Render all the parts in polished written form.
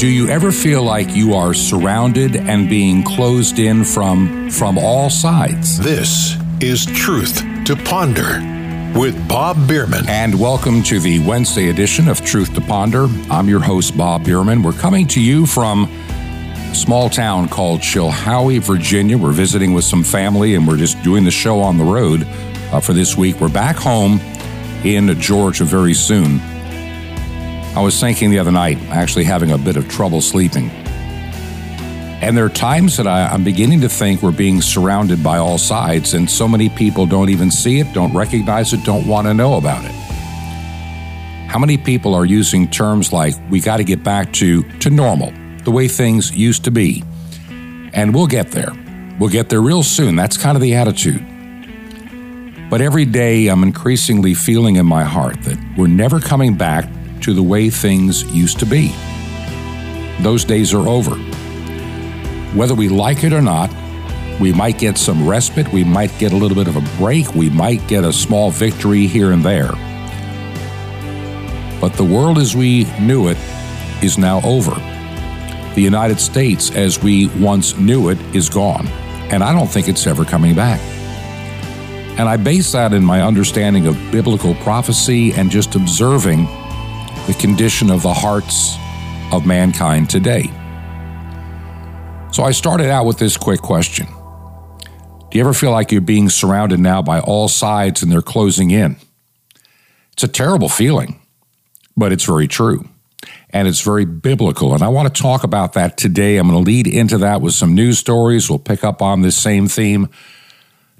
Do you ever feel like you are surrounded and being closed in from all sides? This is Truth to Ponder with Bob Bierman. And welcome to the Wednesday edition of Truth to Ponder. I'm your host, Bob Bierman. We're coming to you from a small town called Chilhowie, Virginia. We're visiting with some family, and we're just doing the show on the road for this week. We're back home in Georgia very soon. I was thinking the other night, actually having a bit of trouble sleeping. And there are times that I'm beginning to think we're being surrounded by all sides, and so many people don't even see it, don't recognize it, don't want to know about it. How many people are using terms like, we got to get back to normal, the way things used to be? And we'll get there. We'll get there real soon. That's kind of the attitude. But every day I'm increasingly feeling in my heart that we're never coming back to the way things used to be. Those days are over. Whether we like it or not, we might get some respite, we might get a little bit of a break, we might get a small victory here and there. But the world as we knew it is now over. The United States as we once knew it is gone, and I don't think it's ever coming back. And I base that in my understanding of biblical prophecy and just observing the condition of the hearts of mankind today. So I started out with this quick question. Do you ever feel like you're being surrounded now by all sides and they're closing in? It's a terrible feeling, but it's very true. And it's very biblical. And I want to talk about that today. I'm going to lead into that with some news stories. We'll pick up on this same theme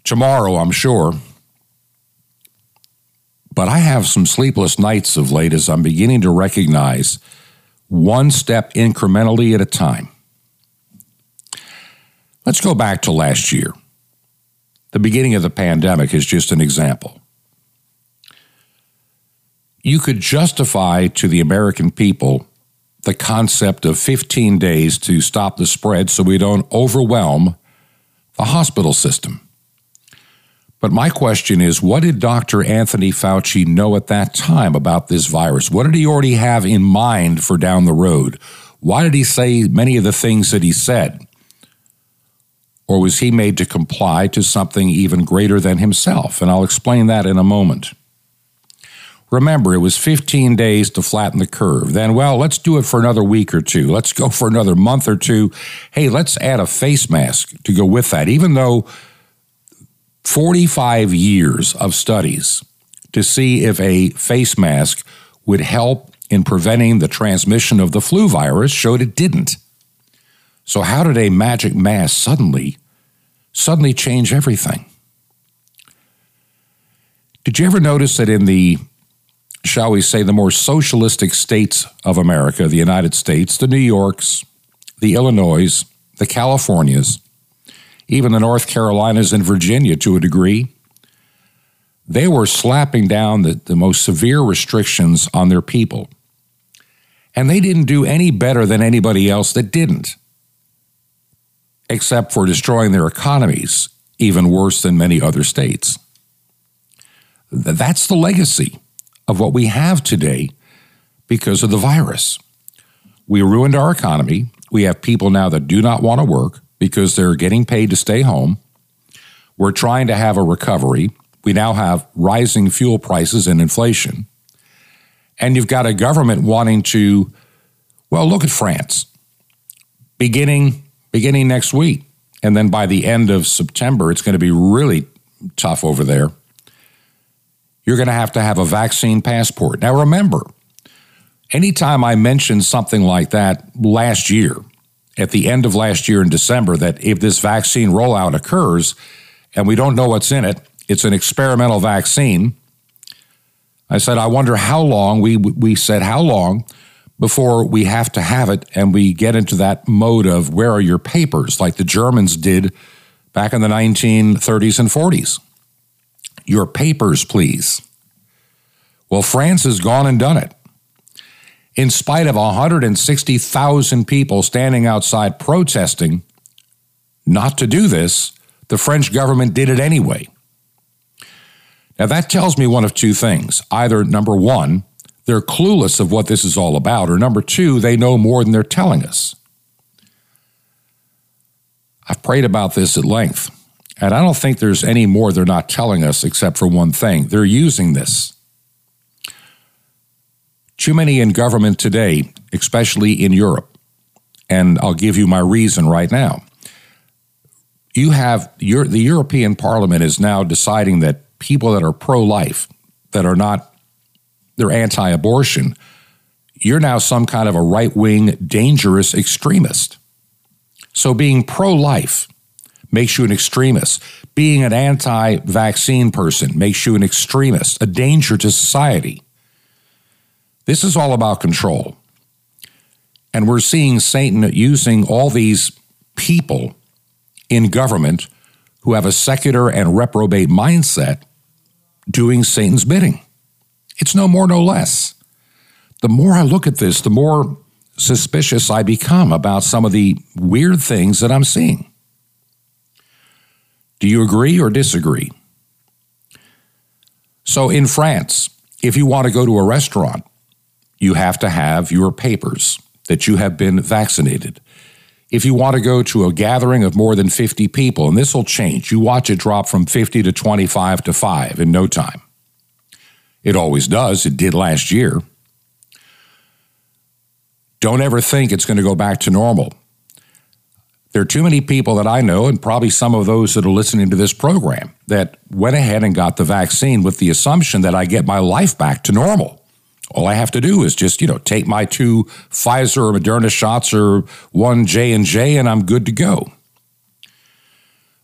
tomorrow, I'm sure. But I have some sleepless nights of late as I'm beginning to recognize one step incrementally at a time. Let's go back to last year. The beginning of the pandemic is just an example. You could justify to the American people the concept of 15 days to stop the spread so we don't overwhelm the hospital system. But my question is, what did Dr. Anthony Fauci know at that time about this virus? What did he already have in mind for down the road? Why did he say many of the things that he said? Or was he made to comply to something even greater than himself? And I'll explain that in a moment. Remember, it was 15 days to flatten the curve. Then, well, let's do it for another week or two. Let's go for another month or two. Hey, let's add a face mask to go with that, even though 45 years of studies to see if a face mask would help in preventing the transmission of the flu virus showed it didn't. So how did a magic mask suddenly change everything? Did you ever notice that in the, shall we say, the more socialistic states of America, the United States, the New Yorks, the Illinois, the Californias, even the North Carolinas and Virginia to a degree, they were slapping down the most severe restrictions on their people. And they didn't do any better than anybody else that didn't, except for destroying their economies, even worse than many other states. That's the legacy of what we have today because of the virus. We ruined our economy. We have people now that do not want to work because they're getting paid to stay home. We're trying to have a recovery. We now have rising fuel prices and inflation. And you've got a government wanting to, well, look at France. Beginning next week, and then by the end of September, it's going to be really tough over there. You're going to have a vaccine passport. Now remember, anytime I mentioned something like that last year, at the end of last year in December, that if this vaccine rollout occurs and we don't know what's in it, it's an experimental vaccine, I said, I wonder how long, we said how long, before we have to have it and we get into that mode of where are your papers, like the Germans did back in the 1930s and 40s. Your papers, please. Well, France has gone and done it. In spite of 160,000 people standing outside protesting not to do this, the French government did it anyway. Now, that tells me one of two things. Either, number one, they're clueless of what this is all about, or number two, they know more than they're telling us. I've prayed about this at length, and I don't think there's any more they're not telling us except for one thing. They're using this. Too many in government today, especially in Europe, and I'll give you my reason right now. You have the European Parliament is now deciding that people that are pro-life, that are not, they're anti-abortion, you're now some kind of a right-wing, dangerous extremist. So being pro-life makes you an extremist. Being an anti-vaccine person makes you an extremist, a danger to society. This is all about control. And we're seeing Satan using all these people in government who have a secular and reprobate mindset doing Satan's bidding. It's no more, no less. The more I look at this, the more suspicious I become about some of the weird things that I'm seeing. Do you agree or disagree? So in France, if you want to go to a restaurant, you have to have your papers that you have been vaccinated. If you want to go to a gathering of more than 50 people, and this will change, you watch it drop from 50 to 25 to 5 in no time. It always does. It did last year. Don't ever think it's going to go back to normal. There are too many people that I know, and probably some of those that are listening to this program, that went ahead and got the vaccine with the assumption that I get my life back to normal. All I have to do is just, take my 2 Pfizer or Moderna shots or 1 J&J and I'm good to go.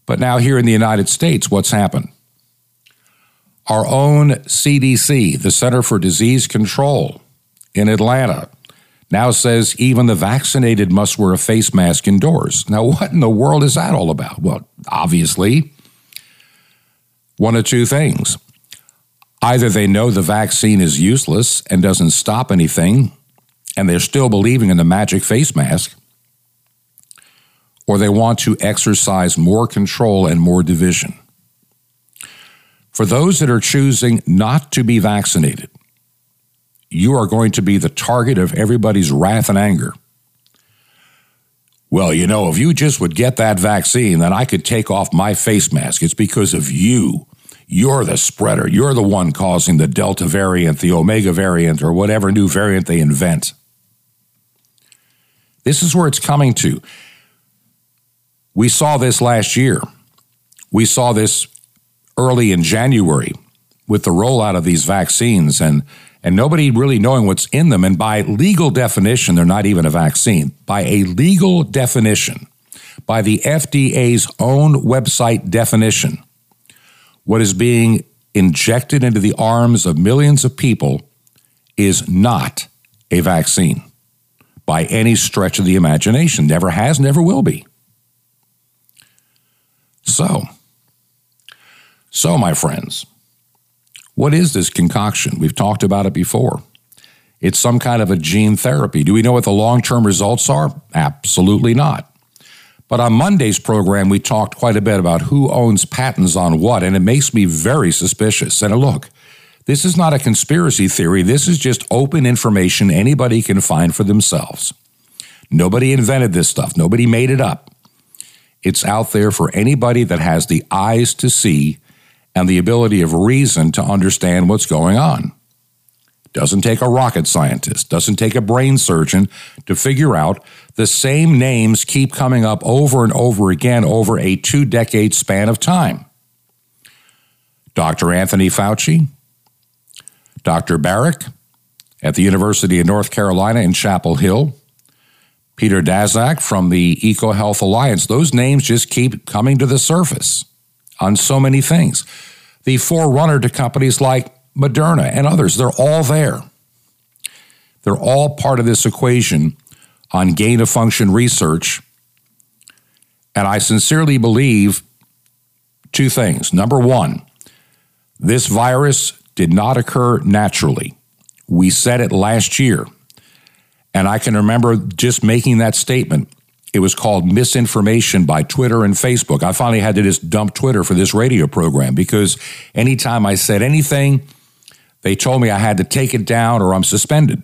But now here in the United States, what's happened? Our own CDC, the Center for Disease Control in Atlanta, now says even the vaccinated must wear a face mask indoors. Now, what in the world is that all about? Well, obviously, one of two things. Either they know the vaccine is useless and doesn't stop anything, and they're still believing in the magic face mask, or they want to exercise more control and more division. For those that are choosing not to be vaccinated, you are going to be the target of everybody's wrath and anger. Well, if you just would get that vaccine, then I could take off my face mask. It's because of you. You're the spreader. You're the one causing the Delta variant, the Omega variant, or whatever new variant they invent. This is where it's coming to. We saw this last year. We saw this early in January with the rollout of these vaccines and nobody really knowing what's in them. And by legal definition, they're not even a vaccine. By a legal definition, by the FDA's own website definition, what is being injected into the arms of millions of people is not a vaccine by any stretch of the imagination. Never has, never will be. So my friends, what is this concoction? We've talked about it before. It's some kind of a gene therapy. Do we know what the long-term results are? Absolutely not. But on Monday's program, we talked quite a bit about who owns patents on what, and it makes me very suspicious. And look, this is not a conspiracy theory. This is just open information anybody can find for themselves. Nobody invented this stuff. Nobody made it up. It's out there for anybody that has the eyes to see and the ability of reason to understand what's going on. Doesn't take a rocket scientist, doesn't take a brain surgeon to figure out the same names keep coming up over and over again over a 2-decade span of time. Dr. Anthony Fauci, Dr. Barrick at the University of North Carolina in Chapel Hill, Peter Daszak from the EcoHealth Alliance, those names just keep coming to the surface on so many things. The forerunner to companies like Moderna and others, they're all there. They're all part of this equation on gain-of-function research. And I sincerely believe two things. Number one, this virus did not occur naturally. We said it last year. And I can remember just making that statement. It was called misinformation by Twitter and Facebook. I finally had to just dump Twitter for this radio program because anytime I said anything, They told me I had to take it down or I'm suspended.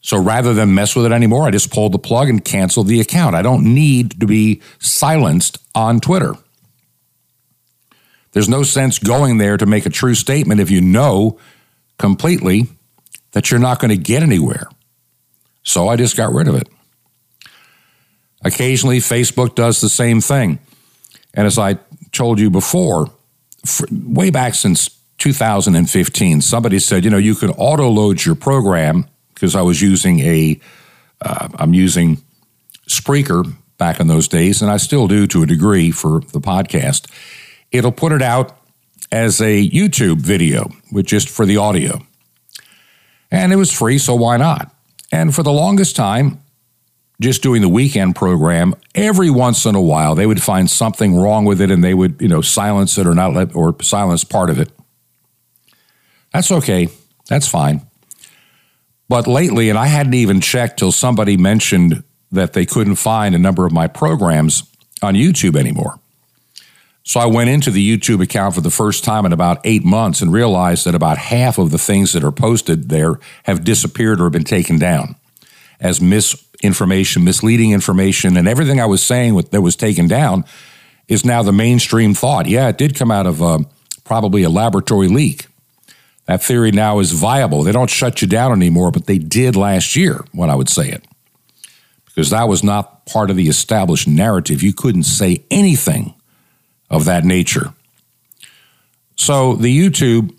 So rather than mess with it anymore, I just pulled the plug and canceled the account. I don't need to be silenced on Twitter. There's no sense going there to make a true statement if you know completely that you're not going to get anywhere. So I just got rid of it. Occasionally, Facebook does the same thing. And as I told you before, way back since 2015, somebody said, you know, you can auto-load your program because I was using I'm using Spreaker back in those days, and I still do to a degree for the podcast. It'll put it out as a YouTube video, with just for the audio. And it was free, so why not? And for the longest time, just doing the weekend program, every once in a while, they would find something wrong with it and they would, you know, silence it or not let, or silence part of it. That's okay. That's fine. But lately, and I hadn't even checked till somebody mentioned that they couldn't find a number of my programs on YouTube anymore. So I went into the YouTube account for the first time in about 8 months and realized that about half of the things that are posted there have disappeared or been taken down as misinformation, misleading information, and everything I was saying that was taken down is now the mainstream thought. Yeah, it did come out of probably a laboratory leak. That theory now is viable. They don't shut you down anymore, but they did last year when I would say it, because that was not part of the established narrative. You couldn't say anything of that nature. So the YouTube,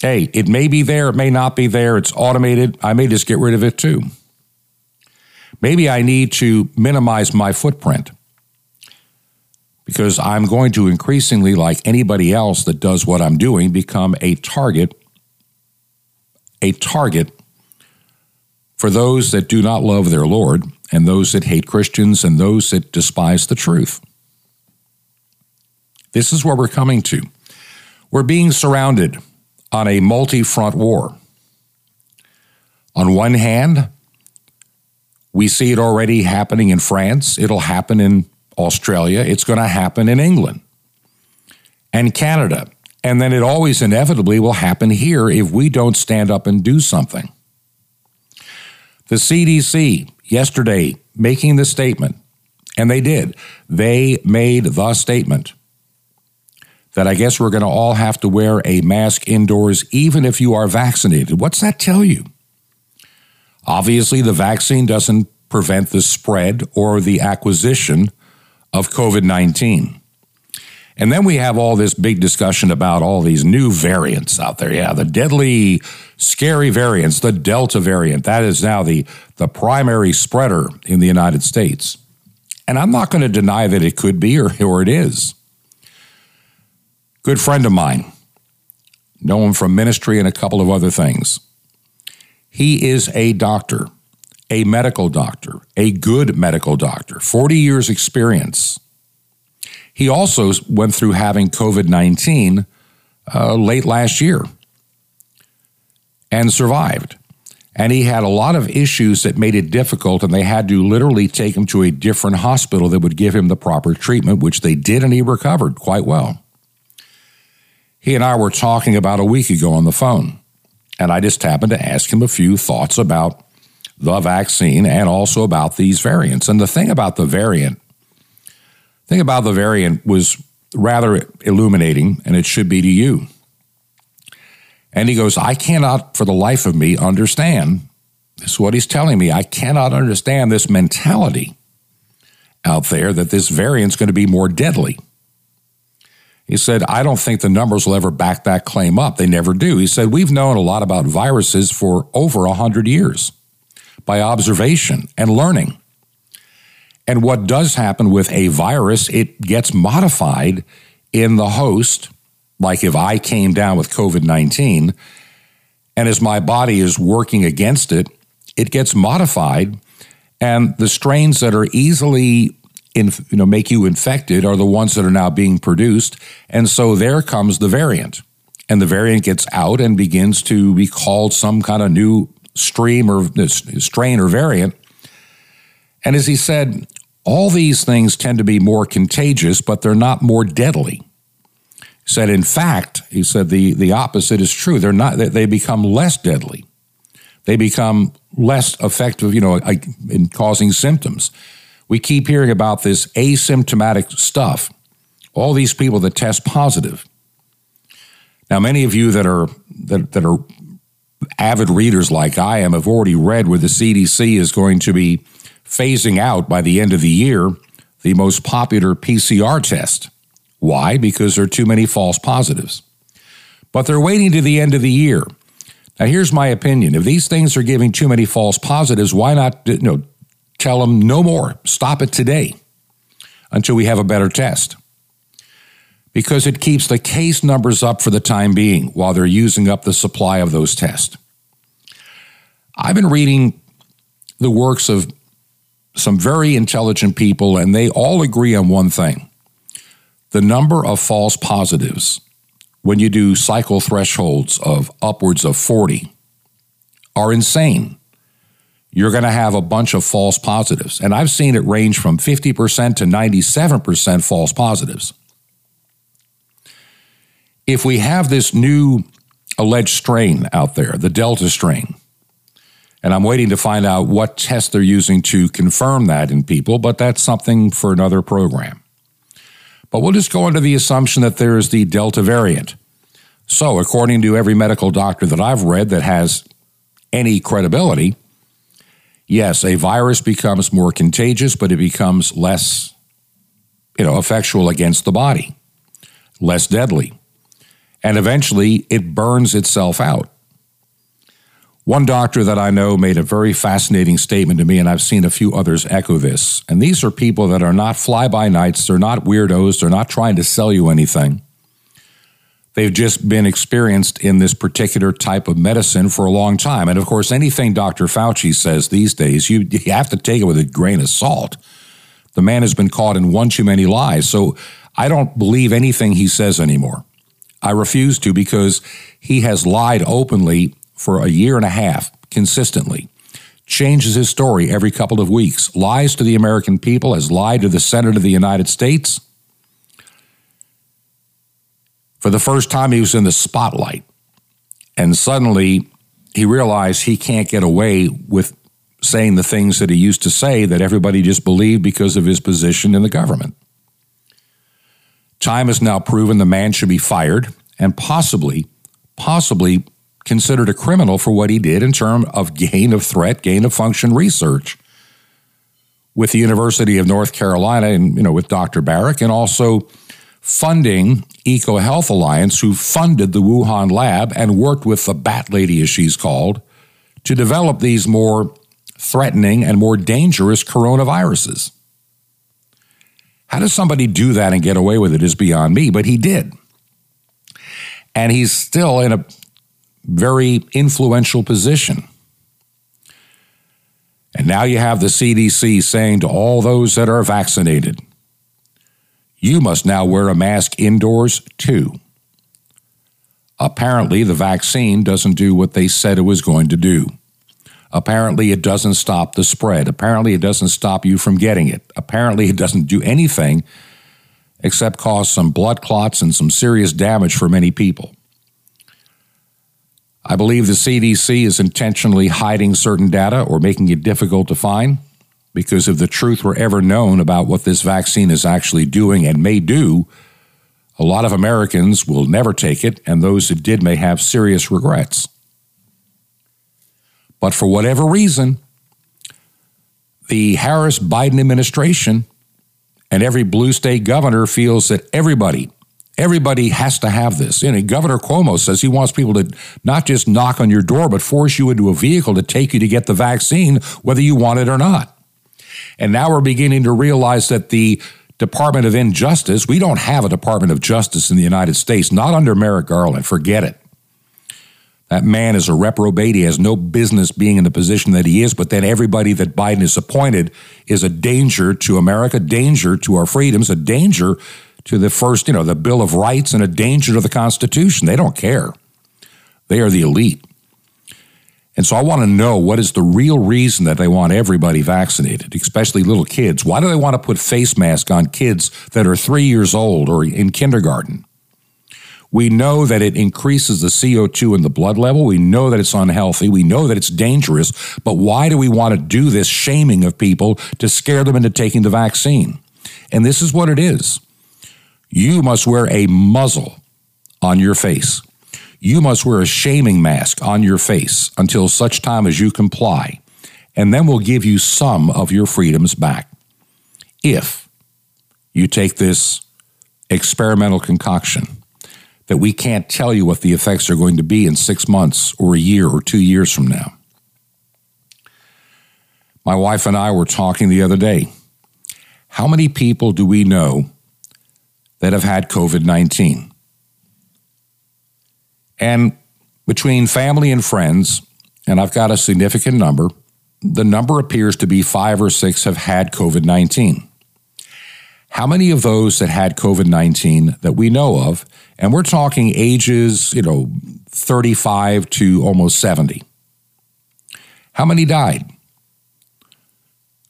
hey, it may be there, it may not be there. It's automated. I may just get rid of it too. Maybe I need to minimize my footprint because I'm going to increasingly, like anybody else that does what I'm doing, become a target for those that do not love their Lord and those that hate Christians and those that despise the truth. This is where we're coming to. We're being surrounded on a multi-front war. On one hand, we see it already happening in France. It'll happen in Australia. It's going to happen in England and Canada. And then it always inevitably will happen here if we don't stand up and do something. The CDC yesterday making the statement, and they did. They made the statement that I guess we're going to all have to wear a mask indoors even if you are vaccinated. What's that tell you? Obviously, the vaccine doesn't prevent the spread or the acquisition of COVID-19. And then we have all this big discussion about all these new variants out there. Yeah, the deadly, scary variants, the Delta variant. That is now the primary spreader in the United States. And I'm not going to deny that it could be or it is. Good friend of mine, know him from ministry and a couple of other things. He is a doctor, a medical doctor, a good medical doctor, 40 years experience. He also went through having COVID-19 late last year and survived. And he had a lot of issues that made it difficult, and they had to literally take him to a different hospital that would give him the proper treatment, which they did, and he recovered quite well. He and I were talking about a week ago on the phone, and I just happened to ask him a few thoughts about the vaccine and also about these variants. And the thing about the variant was rather illuminating, and it should be to you. And he goes, I cannot for the life of me understand. This is what he's telling me. I cannot understand this mentality out there that this variant's going to be more deadly. He said, I don't think the numbers will ever back that claim up. They never do. He said, we've known a lot about viruses for over 100 years by observation and learning. And what does happen with a virus, it gets modified in the host. Like if I came down with COVID-19, and as my body is working against it, it gets modified. And the strains that are easily, make you infected are the ones that are now being produced. And so there comes the variant. And the variant gets out and begins to be called some kind of new strain or variant. And as he said, all these things tend to be more contagious, but they're not more deadly. said, in fact, he said, the opposite is true. They're not, they become less deadly. They become less effective, you know, in causing symptoms. We keep hearing about this asymptomatic stuff, all these people that test positive. Now, many of you that are avid readers like I am have already read where the CDC is going to be phasing out by the end of the year the most popular PCR test. Why? Because there are too many false positives. But they're waiting to the end of the year. Now, here's my opinion. If these things are giving too many false positives, why not, you know, tell them no more? Stop it today until we have a better test. Because it keeps the case numbers up for the time being while they're using up the supply of those tests. I've been reading the works of some very intelligent people, and they all agree on one thing. The number of false positives when you do cycle thresholds of upwards of 40 are insane. You're going to have a bunch of false positives. And I've seen it range from 50% to 97% false positives. If we have this new alleged strain out there, the Delta strain, and I'm waiting to find out what test they're using to confirm that in people, but that's something for another program. But we'll just go under the assumption that there is the Delta variant. So according to every medical doctor that I've read that has any credibility, yes, a virus becomes more contagious, but it becomes less, you know, effectual against the body, less deadly. And eventually it burns itself out. One doctor that I know made a very fascinating statement to me, and I've seen a few others echo this. And these are people that are not fly-by-nights. They're not weirdos. They're not trying to sell you anything. They've just been experienced in this particular type of medicine for a long time. And, of course, anything Dr. Fauci says these days, you have to take it with a grain of salt. The man has been caught in one too many lies. So I don't believe anything he says anymore. I refuse to, because he has lied openly for a year and a half, consistently, changes his story every couple of weeks, lies to the American people, has lied to the Senate of the United States. For the first time, he was in the spotlight, and suddenly he realized he can't get away with saying the things that he used to say that everybody just believed because of his position in the government. Time has now proven the man should be fired and possibly considered a criminal for what he did in terms of gain of threat, gain of function research with the University of North Carolina and, you know, with Dr. Barrick, and also funding EcoHealth Alliance, who funded the Wuhan lab and worked with the Bat Lady, as she's called, to develop these more threatening and more dangerous coronaviruses. How does somebody do that and get away with it is beyond me, but he did. And he's still in a very influential position. And now you have the CDC saying to all those that are vaccinated, you must now wear a mask indoors too. Apparently, the vaccine doesn't do what they said it was going to do. Apparently, it doesn't stop the spread. Apparently, it doesn't stop you from getting it. Apparently, it doesn't do anything except cause some blood clots and some serious damage for many people. I believe the CDC is intentionally hiding certain data or making it difficult to find, because if the truth were ever known about what this vaccine is actually doing and may do, a lot of Americans will never take it, and those that did may have serious regrets. But for whatever reason, the Harris-Biden administration and every blue state governor feels that everybody has to have this. You know, Governor Cuomo says he wants people to not just knock on your door, but force you into a vehicle to take you to get the vaccine, whether you want it or not. And now we're beginning to realize that the Department of Injustice, we don't have a Department of Justice in the United States, not under Merrick Garland. Forget it. That man is a reprobate. He has no business being in the position that he is, but then everybody that Biden has appointed is a danger to America, danger to our freedoms, a danger to the first, you know, the Bill of Rights, and a danger to the Constitution. They don't care. They are the elite. And so I want to know, what is the real reason that they want everybody vaccinated, especially little kids? Why do they want to put face masks on kids that are 3 years old or in kindergarten? We know that it increases the CO2 in the blood level. We know that it's unhealthy. We know that it's dangerous. But why do we want to do this shaming of people to scare them into taking the vaccine? And this is what it is. You must wear a muzzle on your face. You must wear a shaming mask on your face until such time as you comply. And then we'll give you some of your freedoms back. If you take this experimental concoction that we can't tell you what the effects are going to be in 6 months or a year or 2 years from now. My wife and I were talking the other day. How many people do we know that have had COVID-19? And between family and friends, and I've got a significant number, the number appears to be 5 or 6 have had COVID-19. How many of those that had COVID-19 that we know of, and we're talking ages, 35 to almost 70, how many died?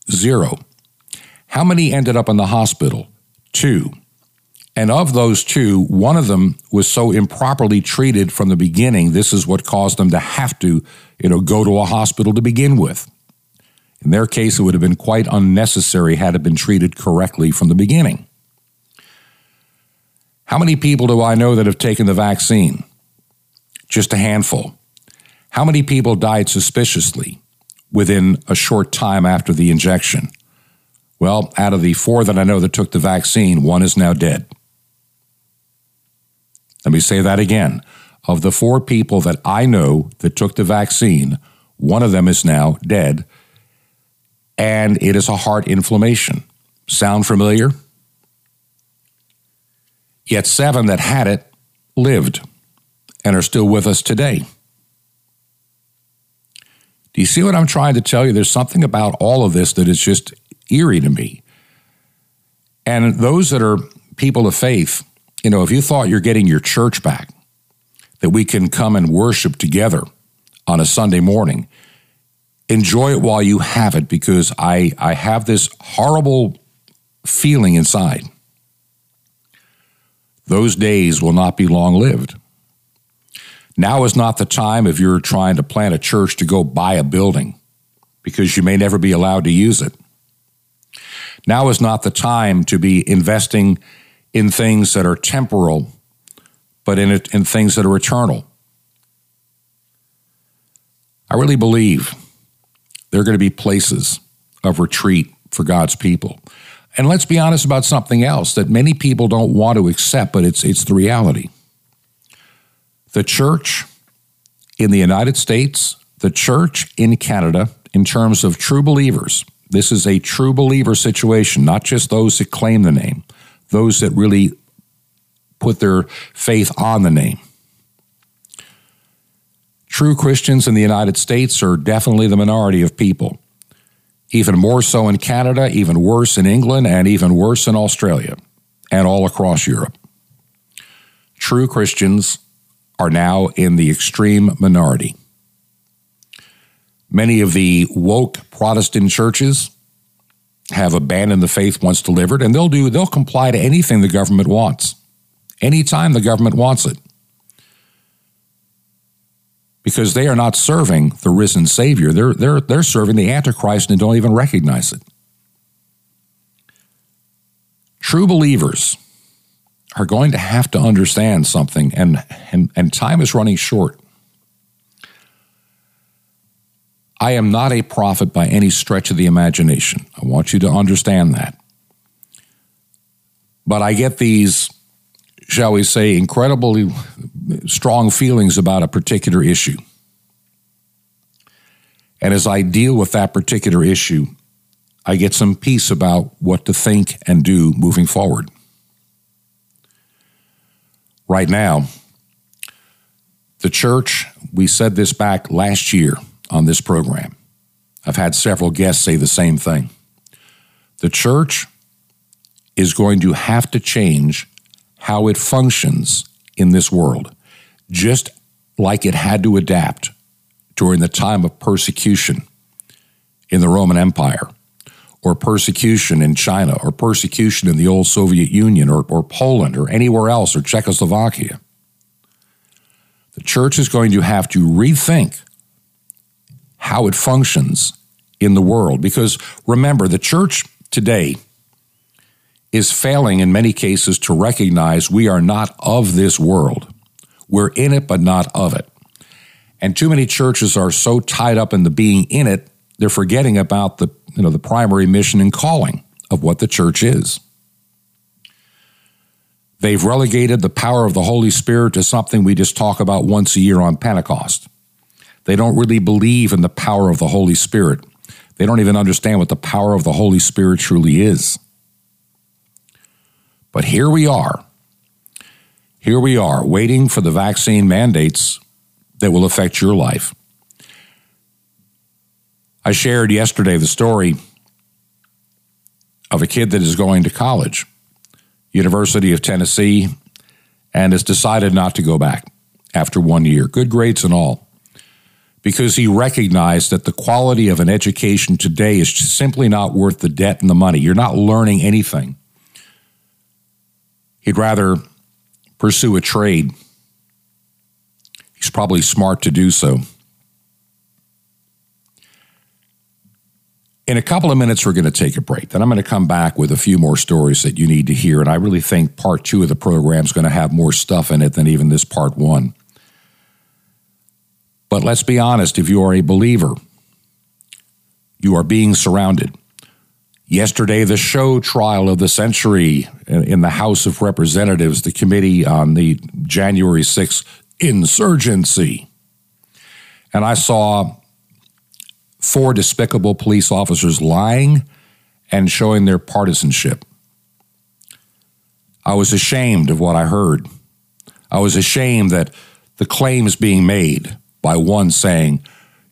0. How many ended up in the hospital? 2. And of those 2, one of them was so improperly treated from the beginning, this is what caused them to have to, go to a hospital to begin with. In their case, it would have been quite unnecessary had it been treated correctly from the beginning. How many people do I know that have taken the vaccine? Just a handful. How many people died suspiciously within a short time after the injection? Well, out of the 4 that I know that took the vaccine, 1 is now dead. Let me say that again. Of the 4 people that I know that took the vaccine, 1 of them is now dead. And it is a heart inflammation. Sound familiar? Yet 7 that had it lived and are still with us today. Do you see what I'm trying to tell you? There's something about all of this that is just eerie to me. And those that are people of faith, if you thought you're getting your church back, that we can come and worship together on a Sunday morning, enjoy it while you have it, because I have this horrible feeling inside. Those days will not be long-lived. Now is not the time if you're trying to plant a church to go buy a building, because you may never be allowed to use it. Now is not the time to be investing in things that are temporal, but in things that are eternal. I really believe there are going to be places of retreat for God's people. And let's be honest about something else that many people don't want to accept, but it's the reality. The church in the United States, the church in Canada, in terms of true believers, this is a true believer situation, not just those that claim the name, those that really put their faith on the name. True Christians in the United States are definitely the minority of people. Even more so in Canada, even worse in England, and even worse in Australia, and all across Europe. True Christians are now in the extreme minority. Many of the woke Protestant churches have abandoned the faith once delivered, and they'll comply to anything the government wants, anytime the government wants it, because they are not serving the risen Savior. They're serving the Antichrist and don't even recognize it. True believers are going to have to understand something, and time is running short. I am not a prophet by any stretch of the imagination. I want you to understand that. But I get these, shall we say, incredibly strong feelings about a particular issue. And as I deal with that particular issue, I get some peace about what to think and do moving forward. Right now, the church, we said this back last year on this program. I've had several guests say the same thing. The church is going to have to change how it functions in this world, just like it had to adapt during the time of persecution in the Roman Empire, or persecution in China, or persecution in the old Soviet Union, or Poland, or anywhere else, or Czechoslovakia. church is going to have to rethink how it functions in the world. Because remember, the church today is failing in many cases to recognize we are not of this world. We're in it, but not of it. And too many churches are so tied up in the being in it, they're forgetting about the, the primary mission and calling of what the church is. They've relegated the power of the Holy Spirit to something we just talk about once a year on Pentecost. They don't really believe in the power of the Holy Spirit. They don't even understand what the power of the Holy Spirit truly is. But here we are. Here we are, waiting for the vaccine mandates that will affect your life. I shared yesterday the story of a kid that is going to college, University of Tennessee, and has decided not to go back after 1 year, good grades and all, because he recognized that the quality of an education today is simply not worth the debt and the money. You're not learning anything. He'd rather pursue a trade. He's probably smart to do so. In a couple of minutes, we're going to take a break. Then I'm going to come back with a few more stories that you need to hear. And I really think part two of the program is going to have more stuff in it than even this part one. But let's be honest, if you are a believer, you are being surrounded. Yesterday, the show trial of the century in the House of Representatives, the committee on the January 6th insurgency. And I saw 4 despicable police officers lying and showing their partisanship. I was ashamed of what I heard. I was ashamed that the claims being made by one saying,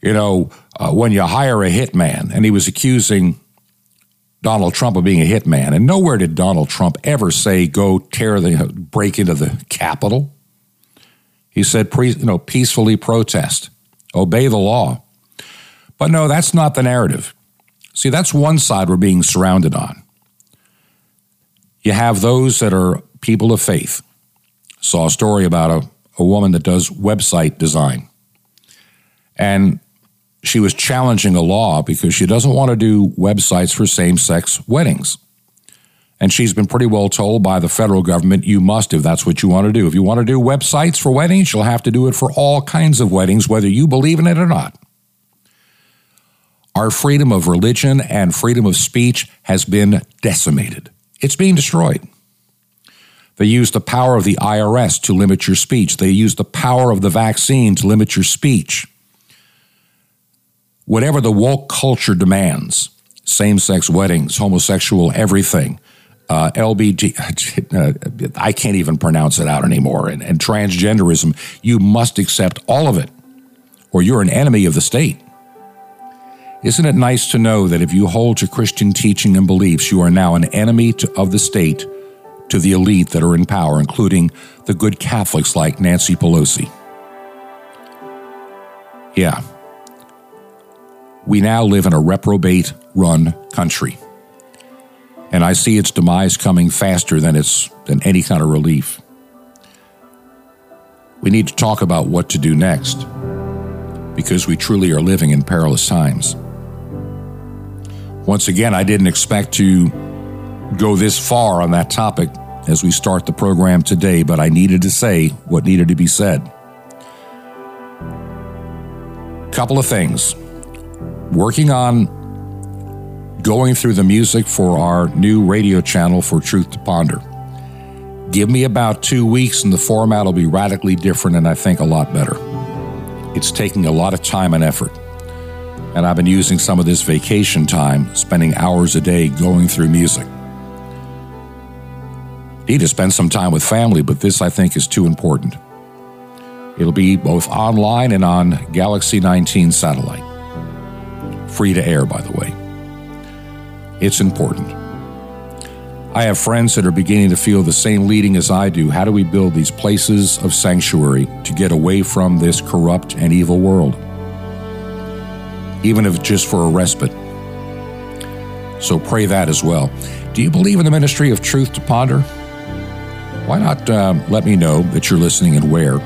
when you hire a hitman, and he was accusing Donald Trump of being a hitman, and nowhere did Donald Trump ever say, go break into the Capitol. He said, peacefully protest, obey the law. But no, that's not the narrative. See, that's one side we're being surrounded on. You have those that are people of faith. Saw a story about a woman that does website design. And she was challenging a law because she doesn't want to do websites for same-sex weddings. And she's been pretty well told by the federal government, you must if that's what you want to do. If you want to do websites for weddings, you'll have to do it for all kinds of weddings, whether you believe in it or not. Our freedom of religion and freedom of speech has been decimated. It's being destroyed. They use the power of the IRS to limit your speech. They use the power of the vaccine to limit your speech. Whatever the woke culture demands, same-sex weddings, homosexual everything, LGBT, I can't even pronounce it out anymore, and transgenderism, you must accept all of it, or you're an enemy of the state. Isn't it nice to know that if you hold to Christian teaching and beliefs, you are now an enemy of the state to the elite that are in power, including the good Catholics like Nancy Pelosi? Yeah. We now live in a reprobate-run country. And I see its demise coming faster than any kind of relief. We need to talk about what to do next, because we truly are living in perilous times. Once again, I didn't expect to go this far on that topic as we start the program today, but I needed to say what needed to be said. Couple of things. Working on going through the music for our new radio channel for Truth to Ponder. Give me about 2 weeks and the format will be radically different and I think a lot better. It's taking a lot of time and effort. And I've been using some of this vacation time, spending hours a day going through music. Need to spend some time with family, but this, I think, is too important. It'll be both online and on Galaxy 19 satellite. Free to air, by the way. It's important. I have friends that are beginning to feel the same leading as I do. How do we build these places of sanctuary to get away from this corrupt and evil world? Even if just for a respite. So pray that as well. Do you believe in the ministry of Truth to Ponder? Why not let me know that you're listening and where?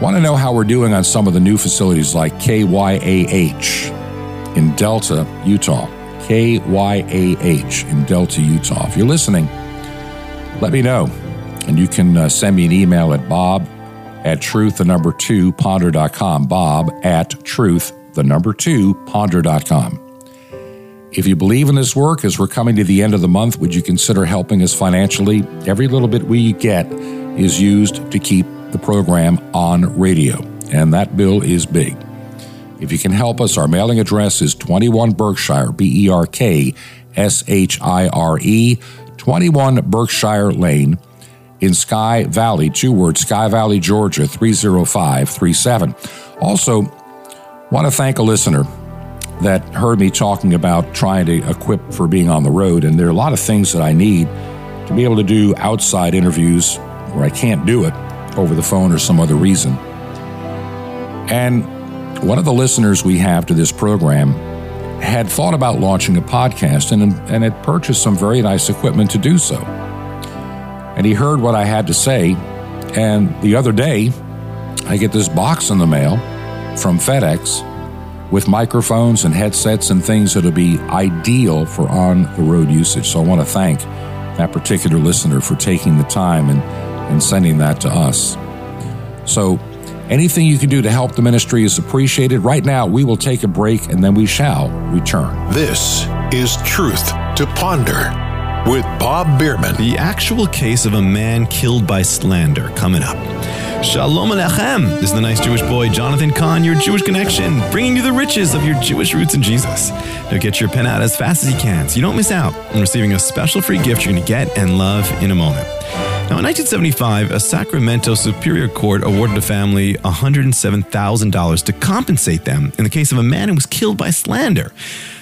Want to know how we're doing on some of the new facilities like KYAH in Delta, Utah. KYAH in Delta, Utah. If you're listening, let me know. And you can send me an email at bob@truth2ponder.com. bob@truth2ponder.com. If you believe in this work, as we're coming to the end of the month, would you consider helping us financially? Every little bit we get is used to keep the program on radio, and that bill is big. If you can help us, our mailing address is 21 Berkshire, BERKSHIRE, 21 Berkshire Lane in Sky Valley, two words, Sky Valley, Georgia, 30537. Also, want to thank a listener that heard me talking about trying to equip for being on the road, and there are a lot of things that I need to be able to do outside interviews where I can't do it over the phone or some other reason. And one of the listeners we have to this program had thought about launching a podcast and had purchased some very nice equipment to do so. And he heard what I had to say, and the other day, I get this box in the mail from FedEx with microphones and headsets and things that'll be ideal for on-the-road usage. So I want to thank that particular listener for taking the time and sending that to us. So anything you can do to help the ministry is appreciated. Right now, we will take a break, and then we shall return. This is Truth to Ponder with Bob Bierman. The actual case of a man killed by slander coming up. Shalom Aleichem is the nice Jewish boy Jonathan Kahn, your Jewish connection, bringing you the riches of your Jewish roots in Jesus. Now get your pen out as fast as you can so you don't miss out on receiving a special free gift you're going to get and love in a moment. Now, in 1975, a Sacramento Superior Court awarded a family $107,000 to compensate them in the case of a man who was killed by slander.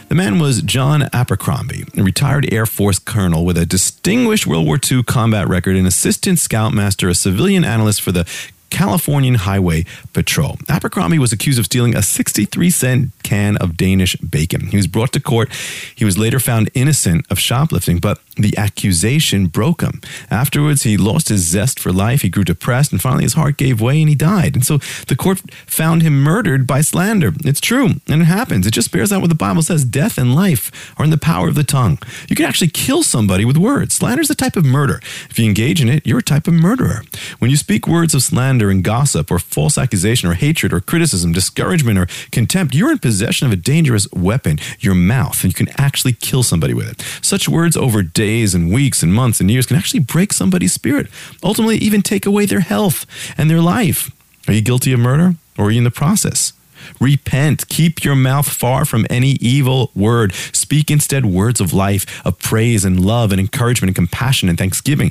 The man was John Abercrombie, a retired Air Force colonel with a distinguished World War II combat record, an assistant scoutmaster, a civilian analyst for the Californian Highway Patrol. Abercrombie was accused of stealing a 63-cent can of Danish bacon. He was brought to court. He was later found innocent of shoplifting, but the accusation broke him. Afterwards, he lost his zest for life. He grew depressed, and finally his heart gave way and he died. And so the court found him murdered by slander. It's true, and it happens. It just bears out what the Bible says. Death and life are in the power of the tongue. You can actually kill somebody with words. Slander is a type of murder. If you engage in it, you're a type of murderer. When you speak words of slander, and gossip or false accusation or hatred or criticism, discouragement or contempt, you're in possession of a dangerous weapon, your mouth, and you can actually kill somebody with it. Such words over days and weeks and months and years can actually break somebody's spirit, ultimately even take away their health and their life. Are you guilty of murder, or are you in the process? Repent. Keep your mouth far from any evil word. Speak instead words of life, of praise and love and encouragement and compassion and thanksgiving.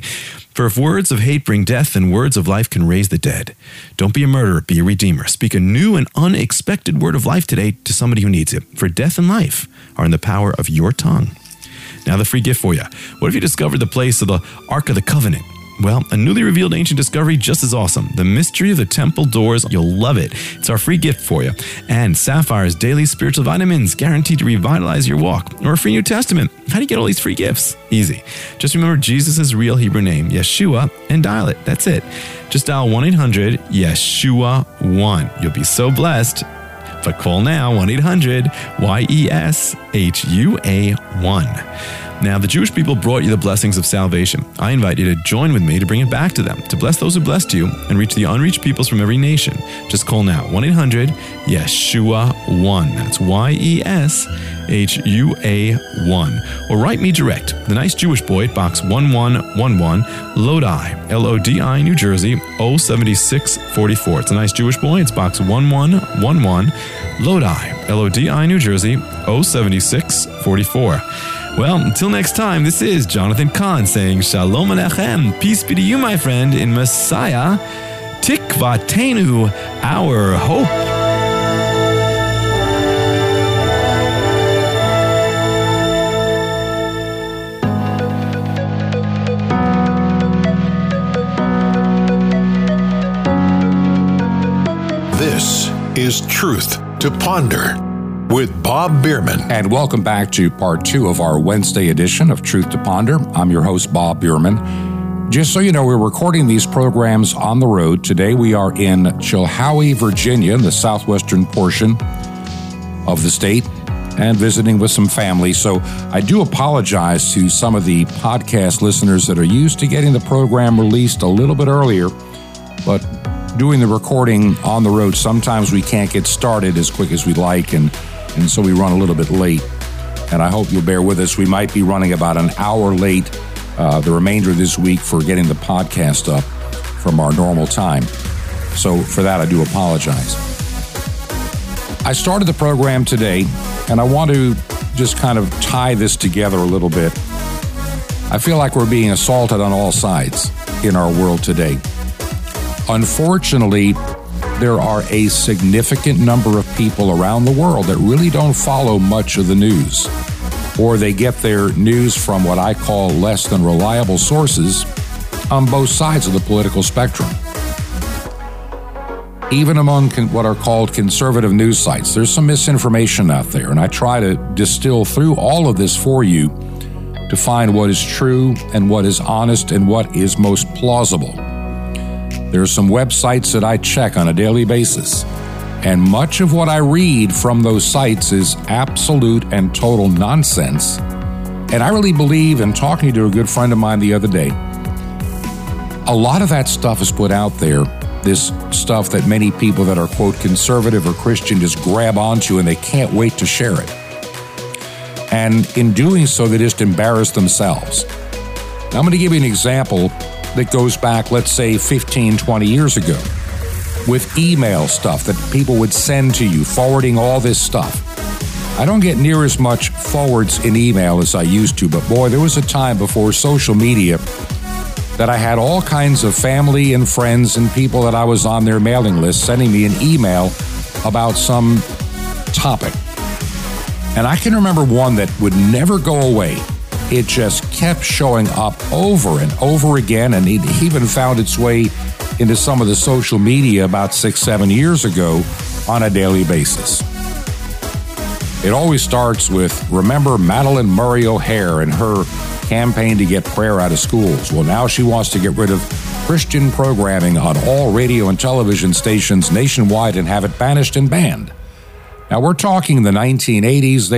For if words of hate bring death, then words of life can raise the dead. Don't be a murderer, be a redeemer. Speak a new and unexpected word of life today to somebody who needs it. For death and life are in the power of your tongue. Now the free gift for you. What if you discovered the place of the Ark of the Covenant? Well, a newly revealed ancient discovery just as awesome. The mystery of the temple doors. You'll love it. It's our free gift for you. And Sapphire's daily spiritual vitamins guaranteed to revitalize your walk. Or a free New Testament. How do you get all these free gifts? Easy. Just remember Jesus' real Hebrew name, Yeshua, and dial it. That's it. Just dial 1-800-YESHUA-1. You'll be so blessed. But call now, 1-800-YESHUA-1. Now, the Jewish people brought you the blessings of salvation. I invite you to join with me to bring it back to them, to bless those who blessed you and reach the unreached peoples from every nation. Just call now, 1-800-YESHUA-1. That's YESHUA-1. Or write me direct, the nice Jewish boy at Box 1111, Lodi, LODI, New Jersey, 07644. It's a nice Jewish boy. It's Box 1111, Lodi, LODI, New Jersey, 07644. Well, until next time, this is Jonathan Kahn saying Shalom Aleichem, peace be to you, my friend, in Messiah, Tikvatenu, our hope. This is Truth to Ponder with Bob Bierman. And welcome back to part 2 of our Wednesday edition of Truth to Ponder. I'm your host, Bob Bierman. Just so you know, we're recording these programs on the road. Today we are in Chilhowie, Virginia, in the southwestern portion of the state, and visiting with some family. So I do apologize to some of the podcast listeners that are used to getting the program released a little bit earlier, but doing the recording on the road, sometimes we can't get started as quick as we like, and so we run a little bit late. And I hope you'll bear with us. We might be running about an hour late the remainder of this week for getting the podcast up from our normal time. So for that, I do apologize. I started the program today, and I want to just kind of tie this together a little bit. I feel like we're being assaulted on all sides in our world today. Unfortunately, there are a significant number of people around the world that really don't follow much of the news, or they get their news from what I call less than reliable sources on both sides of the political spectrum. Even among what are called conservative news sites, there's some misinformation out there, and I try to distill through all of this for you to find what is true and what is honest and what is most plausible. There are some websites that I check on a daily basis, and much of what I read from those sites is absolute and total nonsense. And I really believe, in talking to a good friend of mine the other day, a lot of that stuff is put out there, this stuff that many people that are, quote, conservative or Christian just grab onto and they can't wait to share it. And in doing so, they just embarrass themselves. Now, I'm going to give you an example that goes back, let's say, 15, 20 years ago, with email stuff that people would send to you, forwarding all this stuff. I don't get near as much forwards in email as I used to, but boy, there was a time before social media that I had all kinds of family and friends and people that I was on their mailing list sending me an email about some topic. And I can remember one that would never go away. It just kept showing up over and over again, and it even found its way into some of the social media about 6-7 years ago on a daily basis. It always starts with, remember Madeline Murray O'Hare and her campaign to get prayer out of schools? Well, now she wants to get rid of Christian programming on all radio and television stations nationwide and have it banished and banned. Now, we're talking the 1980s.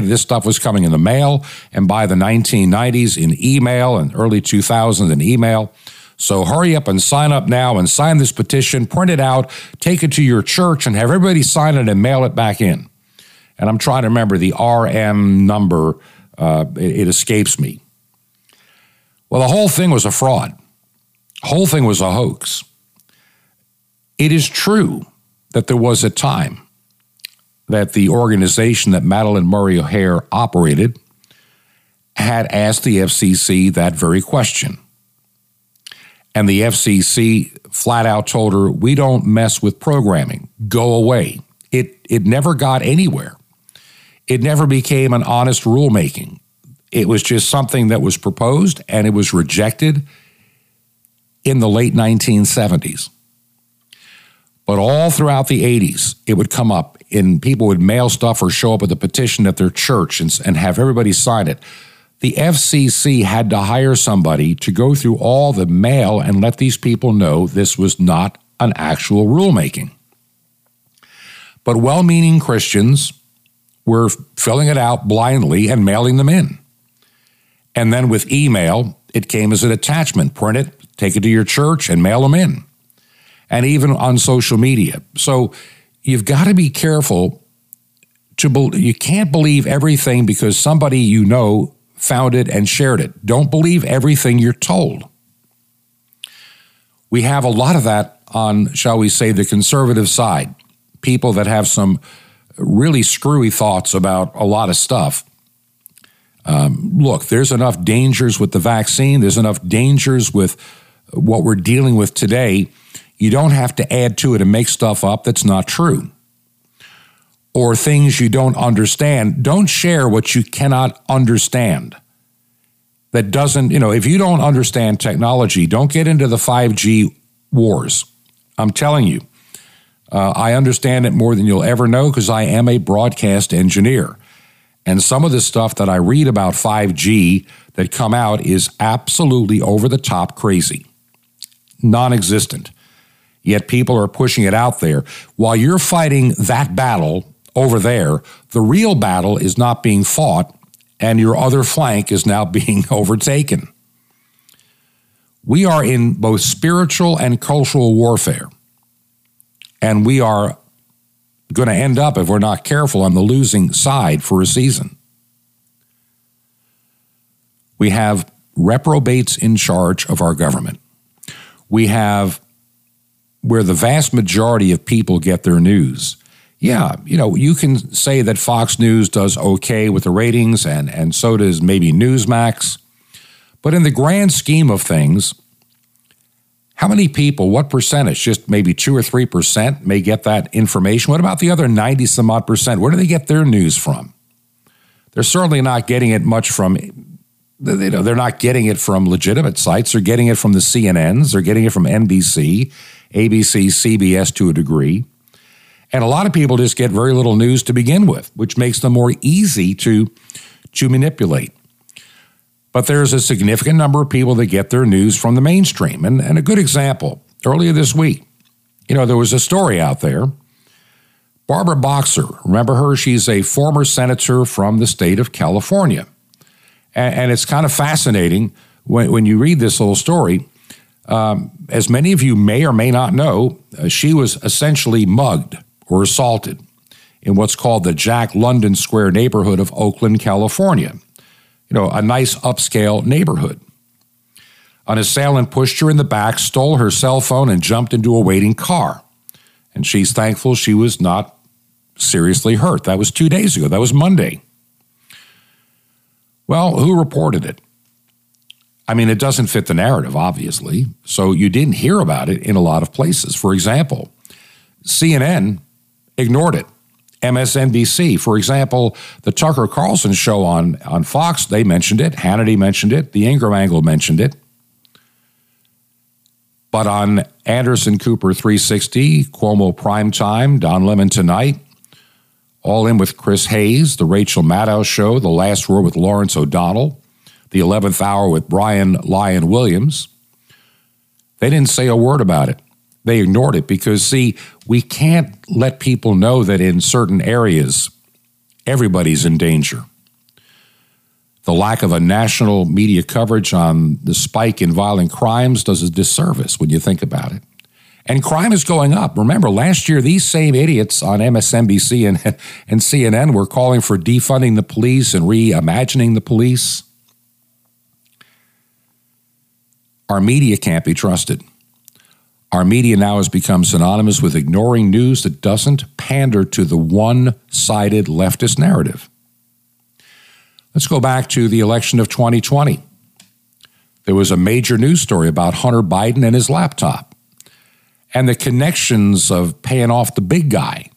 This stuff was coming in the mail, and by the 1990s in email, and early 2000s in email. So hurry up and sign up now and sign this petition, print it out, take it to your church, and have everybody sign it and mail it back in. And I'm trying to remember the RM number. It escapes me. Well, the whole thing was a fraud. The whole thing was a hoax. It is true that there was a time that the organization that Madeline Murray O'Hare operated had asked the FCC that very question. And the FCC flat out told her, we don't mess with programming. Go away. It never got anywhere. It never became an honest rulemaking. It was just something that was proposed, and it was rejected in the late 1970s. But all throughout the 80s, it would come up, and people would mail stuff or show up with a petition at their church and have everybody sign it. The FCC had to hire somebody to go through all the mail and let these people know this was not an actual rulemaking. But well-meaning Christians were filling it out blindly and mailing them in. And then with email, it came as an attachment. Print it, take it to your church, and mail them in. And even on social media. So you've got to be careful. You can't believe everything because somebody you know found it and shared it. Don't believe everything you're told. We have a lot of that on, shall we say, the conservative side. People that have some really screwy thoughts about a lot of stuff. Look, there's enough dangers with the vaccine. There's enough dangers with what we're dealing with today. You don't have to add to it and make stuff up that's not true. Or things you don't understand. Don't share what you cannot understand. That doesn't, if you don't understand technology, don't get into the 5G wars. I'm telling you, I understand it more than you'll ever know because I am a broadcast engineer. And some of the stuff that I read about 5G that come out is absolutely over-the-top crazy, non-existent. Yet people are pushing it out there. While you're fighting that battle over there, the real battle is not being fought, and your other flank is now being overtaken. We are in both spiritual and cultural warfare, and we are going to end up, if we're not careful, on the losing side for a season. We have reprobates in charge of our government. We have where the vast majority of people get their news. Yeah, you know, you can say that Fox News does okay with the ratings, and so does maybe Newsmax. But in the grand scheme of things, how many people, what percentage, just maybe 2 or 3% may get that information? What about the other 90-some-odd percent? Where do they get their news from? They're certainly not getting it much from, you know, they're not getting it from legitimate sites. They're getting it from the CNNs. They're getting it from NBC, ABC, CBS to a degree. And a lot of people just get very little news to begin with, which makes them more easy to manipulate. But there's a significant number of people that get their news from the mainstream. And a good example, earlier this week, you know, there was a story out there. Barbara Boxer, remember her? She's a former senator from the state of California. And it's kind of fascinating when you read this little story. As many of you may or may not know, she was essentially mugged or assaulted in what's called the Jack London Square neighborhood of Oakland, California. You know, a nice upscale neighborhood. An assailant pushed her in the back, stole her cell phone, and jumped into a waiting car. And she's thankful she was not seriously hurt. That was 2 days ago. That was Monday. Well, who reported it? I mean, it doesn't fit the narrative, obviously. So you didn't hear about it in a lot of places. For example, CNN ignored it. MSNBC, for example, the Tucker Carlson show on Fox, they mentioned it. Hannity mentioned it. The Ingram angle mentioned it. But on Anderson Cooper 360, Cuomo Primetime, Don Lemon Tonight, All In with Chris Hayes, The Rachel Maddow Show, The Last Word with Lawrence O'Donnell, The 11th Hour with Brian Lyon Williams, they didn't say a word about it. They ignored it because, see, we can't let people know that in certain areas, everybody's in danger. The lack of a national media coverage on the spike in violent crimes does a disservice when you think about it. And crime is going up. Remember, last year, these same idiots on MSNBC and CNN were calling for defunding the police and reimagining the police. Our media can't be trusted. Our media now has become synonymous with ignoring news that doesn't pander to the one-sided leftist narrative. Let's go back to the election of 2020. There was a major news story about Hunter Biden and his laptop and the connections of paying off the big guy.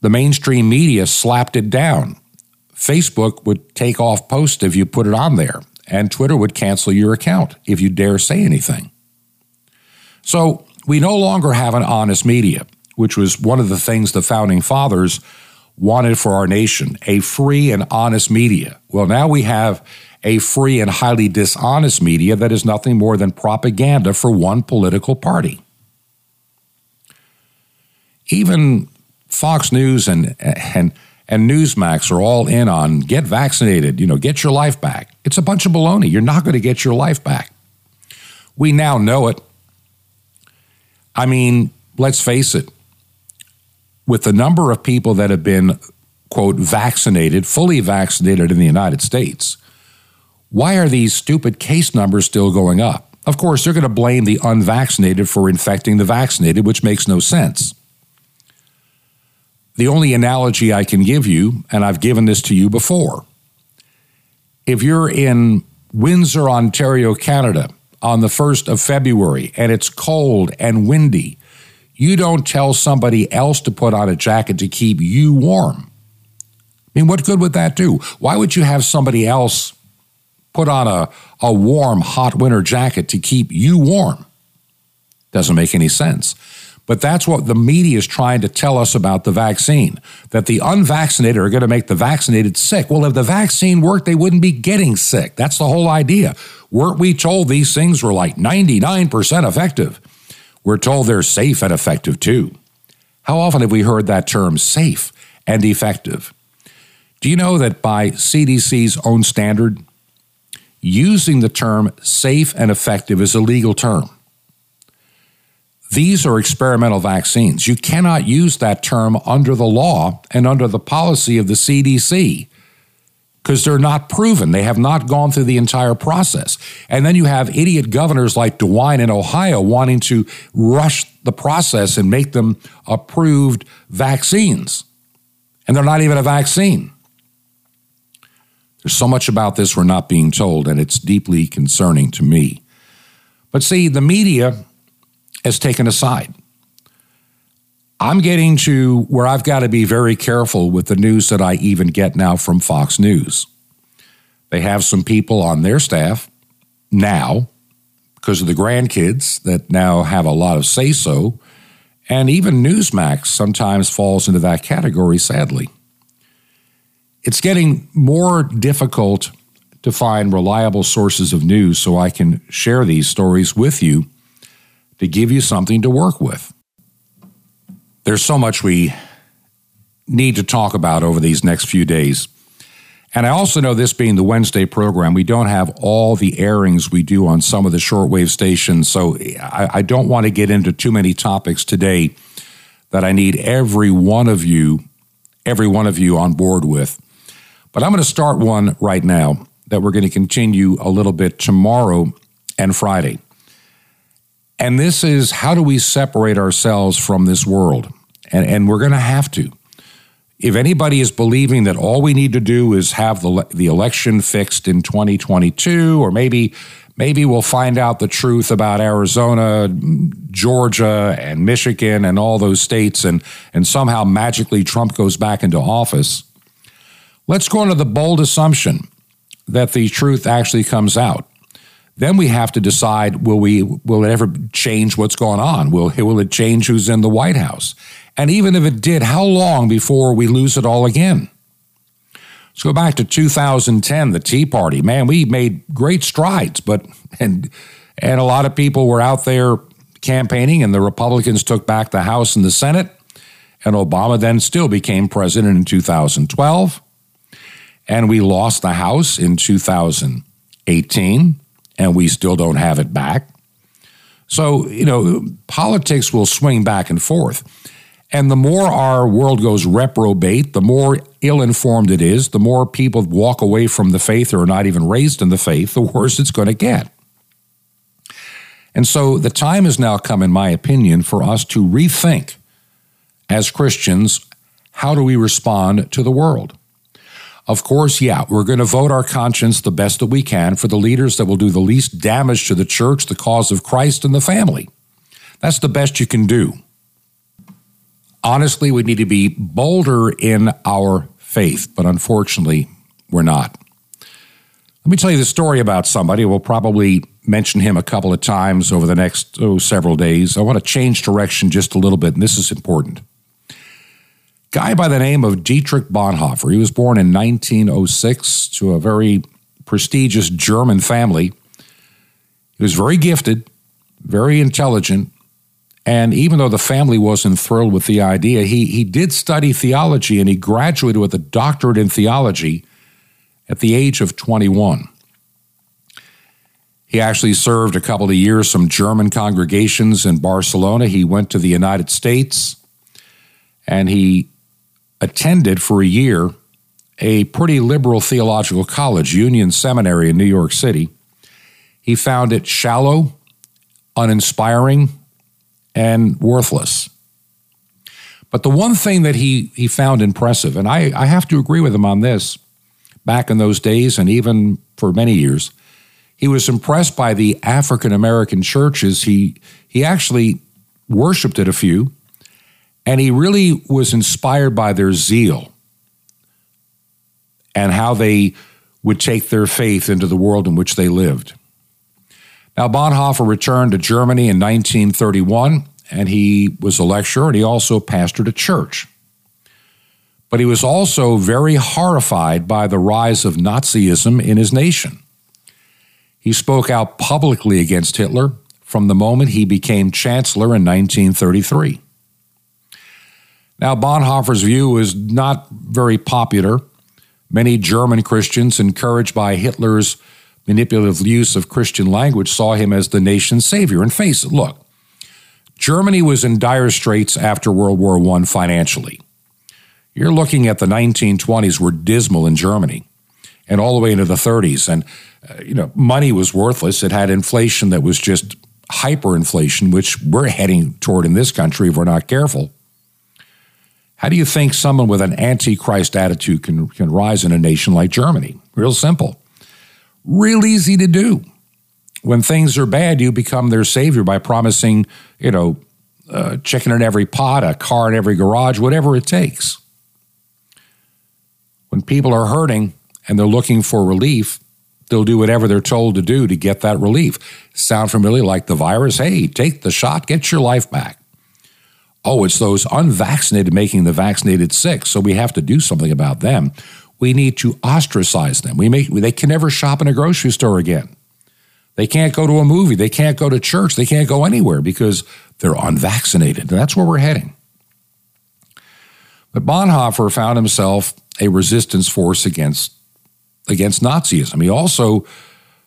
The mainstream media slapped it down. Facebook would take off posts if you put it on there, and Twitter would cancel your account if you dare say anything. So we no longer have an honest media, which was one of the things the Founding Fathers wanted for our nation, a free and honest media. Well, now we have a free and highly dishonest media that is nothing more than propaganda for one political party. Even Fox News and Newsmax are all in on get vaccinated, you know, get your life back. It's a bunch of baloney. You're not going to get your life back. We now know it. I mean, let's face it, with the number of people that have been, quote, vaccinated, fully vaccinated in the United States, why are these stupid case numbers still going up? Of course, they're going to blame the unvaccinated for infecting the vaccinated, which makes no sense. The only analogy I can give you, and I've given this to you before, if you're in Windsor, Ontario, Canada, on the 1st of February, and it's cold and windy, you don't tell somebody else to put on a jacket to keep you warm. I mean, what good would that do? Why would you have somebody else put on a warm, hot winter jacket to keep you warm? Doesn't make any sense. But that's what the media is trying to tell us about the vaccine, that the unvaccinated are going to make the vaccinated sick. Well, if the vaccine worked, they wouldn't be getting sick. That's the whole idea. Weren't we told these things were like 99% effective? We're told they're safe and effective too. How often have we heard that term, safe and effective? Do you know that by CDC's own standard, using the term safe and effective is a legal term? These are experimental vaccines. You cannot use that term under the law and under the policy of the CDC because they're not proven. They have not gone through the entire process. And then you have idiot governors like DeWine in Ohio wanting to rush the process and make them approved vaccines. And they're not even a vaccine. There's so much about this we're not being told, and it's deeply concerning to me. But see, the media has taken a side. I'm getting to where I've got to be very careful with the news that I even get now from Fox News. They have some people on their staff now because of the grandkids that now have a lot of say-so, and even Newsmax sometimes falls into that category, sadly. It's getting more difficult to find reliable sources of news, so I can share these stories with you to give you something to work with. There's so much we need to talk about over these next few days. And I also know, this being the Wednesday program, we don't have all the airings we do on some of the shortwave stations, so I don't want to get into too many topics today that I need every one of you on board with. But I'm going to start one right now that we're going to continue a little bit tomorrow and Friday. And this is, how do we separate ourselves from this world? And we're going to have to. If anybody is believing that all we need to do is have the election fixed in 2022, or maybe we'll find out the truth about Arizona, Georgia, and Michigan, and all those states, and somehow magically Trump goes back into office, let's go into the bold assumption that the truth actually comes out. Then we have to decide, will it ever change what's going on? Will it change who's in the White House? And even if it did, how long before we lose it all again? Let's go back to 2010, the Tea Party. Man, we made great strides, but and a lot of people were out there campaigning, and the Republicans took back the House and the Senate, and Obama then still became president in 2012, and we lost the House in 2018, and we still don't have it back. So, politics will swing back and forth. And the more our world goes reprobate, the more ill-informed it is, the more people walk away from the faith or are not even raised in the faith, the worse it's going to get. And so the time has now come, in my opinion, for us to rethink, as Christians, how do we respond to the world? Of course, we're going to vote our conscience the best that we can for the leaders that will do the least damage to the church, the cause of Christ, and the family. That's the best you can do. Honestly, we need to be bolder in our faith, but unfortunately, we're not. Let me tell you the story about somebody. We'll probably mention him a couple of times over the next several days. I want to change direction just a little bit, and this is important. Guy by the name of Dietrich Bonhoeffer. He was born in 1906 to a very prestigious German family. He was very gifted, very intelligent. And even though the family wasn't thrilled with the idea, he did study theology, and he graduated with a doctorate in theology at the age of 21. He actually served a couple of years some German congregations in Barcelona. He went to the United States, and he attended for a year a pretty liberal theological college, Union Seminary in New York City. He found it shallow, uninspiring, and worthless. But the one thing that he found impressive, and I have to agree with him on this, back in those days and even for many years, he was impressed by the African-American churches. He actually worshiped at a few, and he really was inspired by their zeal and how they would take their faith into the world in which they lived. Now, Bonhoeffer returned to Germany in 1931 and he was a lecturer, and he also pastored a church. But he was also very horrified by the rise of Nazism in his nation. He spoke out publicly against Hitler from the moment he became chancellor in 1933. Now, Bonhoeffer's view was not very popular. Many German Christians, encouraged by Hitler's manipulative use of Christian language, saw him as the nation's savior. And face it, look, Germany was in dire straits after World War I financially. You're looking at the 1920s were dismal in Germany and all the way into the 30s. And, money was worthless. It had inflation that was just hyperinflation, which we're heading toward in this country if we're not careful. How do you think someone with an anti-Christ attitude can rise in a nation like Germany? Real simple. Real easy to do. When things are bad, you become their savior by promising, chicken in every pot, a car in every garage, whatever it takes. When people are hurting and they're looking for relief, they'll do whatever they're told to do to get that relief. Sound familiar like the virus? Hey, take the shot, get your life back. Oh, it's those unvaccinated making the vaccinated sick, so we have to do something about them. We need to ostracize them. They can never shop in a grocery store again. They can't go to a movie. They can't go to church. They can't go anywhere because they're unvaccinated. And that's where we're heading. But Bonhoeffer found himself a resistance force against Nazism. He also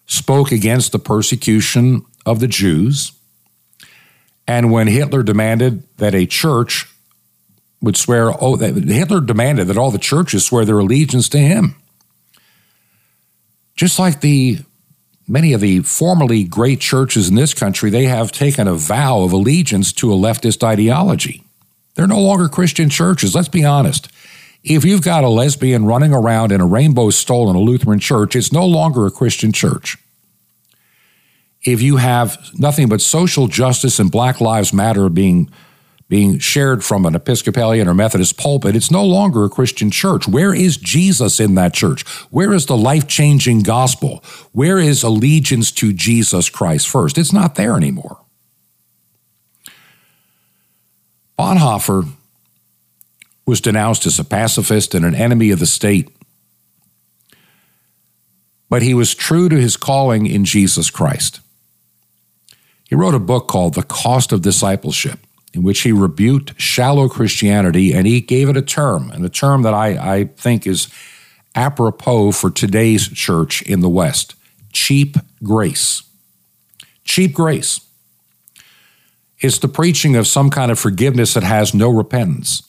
spoke against the persecution of the Jews. And when Hitler demanded that a church would swear, Hitler demanded that all the churches swear their allegiance to him. Just like many of the formerly great churches in this country, they have taken a vow of allegiance to a leftist ideology. They're no longer Christian churches. Let's be honest. If you've got a lesbian running around in a rainbow stole in a Lutheran church, it's no longer a Christian church. If you have nothing but social justice and Black Lives Matter being shared from an Episcopalian or Methodist pulpit, it's no longer a Christian church. Where is Jesus in that church? Where is the life-changing gospel? Where is allegiance to Jesus Christ first? It's not there anymore. Bonhoeffer was denounced as a pacifist and an enemy of the state, but he was true to his calling in Jesus Christ. He wrote a book called The Cost of Discipleship, in which he rebuked shallow Christianity, and he gave it a term, and a term that I think is apropos for today's church in the West: cheap grace. Cheap grace. It's the preaching of some kind of forgiveness that has no repentance,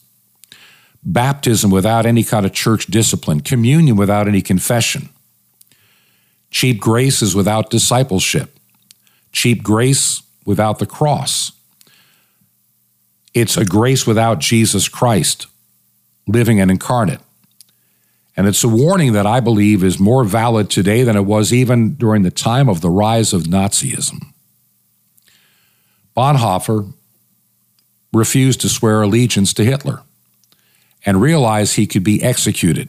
baptism without any kind of church discipline, communion without any confession. Cheap grace is without discipleship. Cheap grace without the cross. It's a grace without Jesus Christ, living and incarnate. And it's a warning that I believe is more valid today than it was even during the time of the rise of Nazism. Bonhoeffer refused to swear allegiance to Hitler and realized he could be executed.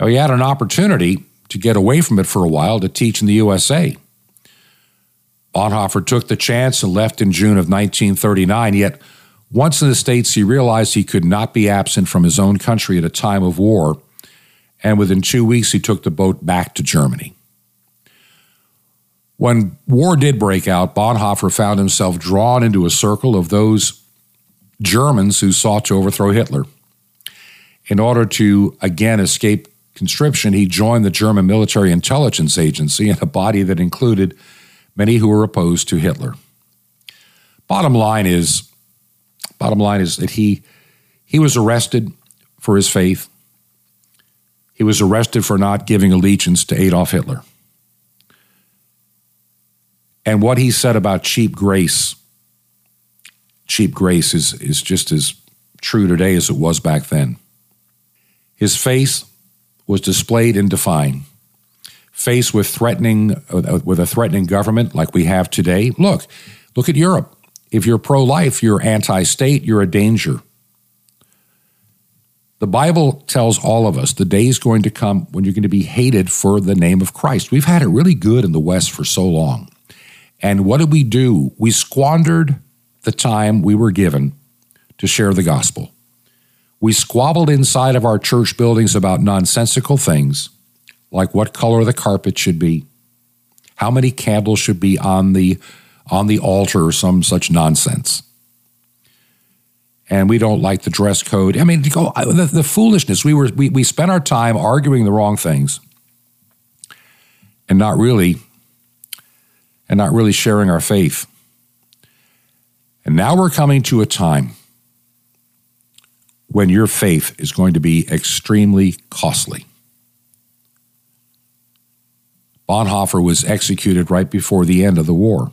Now, he had an opportunity to get away from it for a while to teach in the USA. Bonhoeffer took the chance and left in June of 1939, yet once in the States, he realized he could not be absent from his own country at a time of war, and within 2 weeks, he took the boat back to Germany. When war did break out, Bonhoeffer found himself drawn into a circle of those Germans who sought to overthrow Hitler. In order to, again, escape conscription, he joined the German military intelligence agency in a body that included many who were opposed to Hitler. Bottom line is that he was arrested for his faith. He was arrested for not giving allegiance to Adolf Hitler. And what he said about cheap grace is just as true today as it was back then. His faith was displayed in defying. Faced with a threatening government like we have today, look at Europe. If you're pro-life, you're anti-state, you're a danger. The Bible tells all of us the day is going to come when you're going to be hated for the name of Christ. We've had it really good in the West for so long. And what did we do? We squandered the time we were given to share the gospel. We squabbled inside of our church buildings about nonsensical things, like what color the carpet should be, how many candles should be on the altar, or some such nonsense. And we don't like the dress code. I mean, the foolishness. We spent our time arguing the wrong things, and not really sharing our faith. And now we're coming to a time when your faith is going to be extremely costly. Bonhoeffer was executed right before the end of the war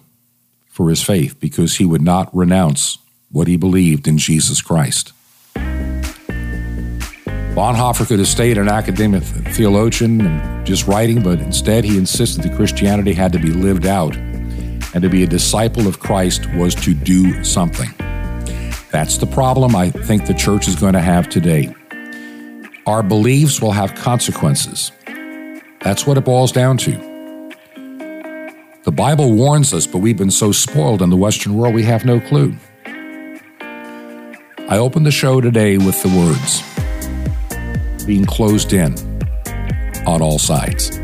for his faith because he would not renounce what he believed in Jesus Christ. Bonhoeffer could have stayed an academic theologian and just writing, but instead he insisted that Christianity had to be lived out, and to be a disciple of Christ was to do something. That's the problem I think the church is going to have today. Our beliefs will have consequences. That's what it boils down to. The Bible warns us, but we've been so spoiled in the Western world, we have no clue. I opened the show today with the words, being closed in on all sides.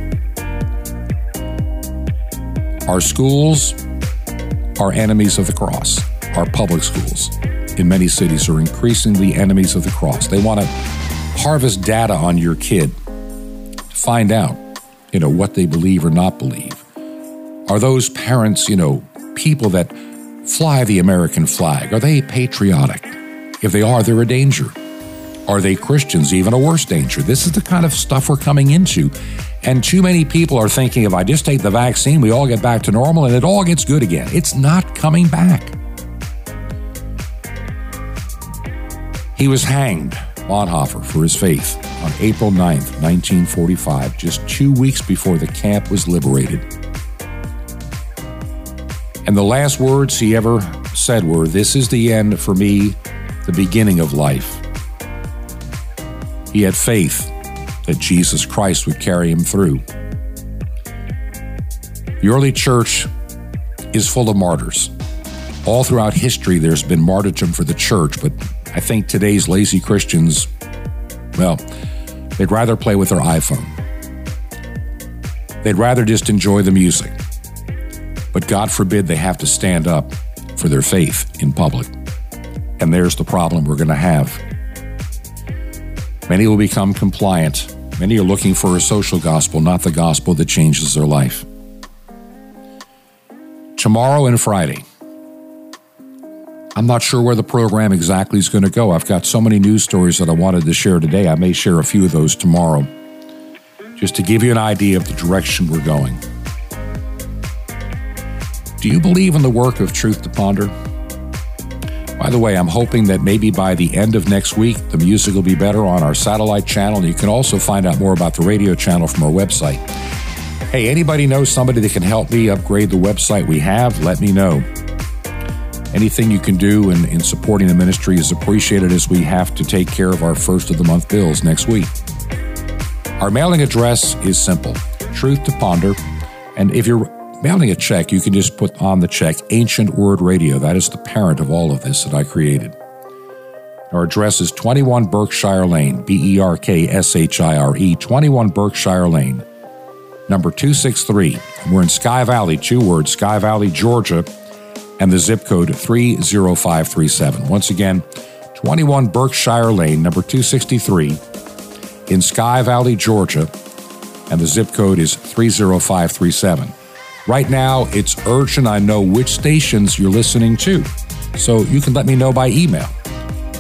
Our schools are enemies of the cross. Our public schools in many cities are increasingly enemies of the cross. They want to harvest data on your kid to find out, what they believe or not believe. Are those parents, people that fly the American flag, are they patriotic? If they are, they're a danger. Are they Christians? Even a worse danger. This is the kind of stuff we're coming into. And too many people are thinking, if I just take the vaccine, we all get back to normal and it all gets good again. It's not coming back. He was hanged, Bonhoeffer, for his faith on April 9th, 1945, just 2 weeks before the camp was liberated. And the last words he ever said were, "This is the end for me, the beginning of life." He had faith that Jesus Christ would carry him through. The early church is full of martyrs. All throughout history, there's been martyrdom for the church, but I think today's lazy Christians, they'd rather play with their iPhone. They'd rather just enjoy the music. But God forbid they have to stand up for their faith in public. And there's the problem we're going to have. Many will become compliant. Many are looking for a social gospel, not the gospel that changes their life. Tomorrow and Friday, I'm not sure where the program exactly is going to go. I've got so many news stories that I wanted to share today. I may share a few of those tomorrow, just to give you an idea of the direction we're going. Do you believe in the work of Truth to Ponder? By the way, I'm hoping that maybe by the end of next week, the music will be better on our satellite channel. You can also find out more about the radio channel from our website. Hey, anybody knows somebody that can help me upgrade the website we have? Let me know. Anything you can do in supporting the ministry is appreciated, as we have to take care of our first of the month bills next week. Our mailing address is simple, Truth to Ponder. And if you're mailing a check, you can just put on the check, Ancient Word Radio. That is the parent of all of this that I created. Our address is 21 Berkshire Lane, B-E-R-K-S-H-I-R-E, 21 Berkshire Lane, number 263. And we're in Sky Valley, two words, Sky Valley, Georgia, and the zip code 30537. Once again, 21 Berkshire Lane, number 263, in Sky Valley, Georgia, and the zip code is 30537. Right now, it's urgent I know which stations you're listening to, so you can let me know by email,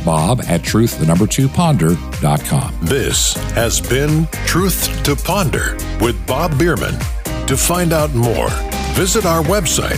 bob@truth2ponder.com. This has been Truth to Ponder with Bob Bierman. To find out more, visit our website,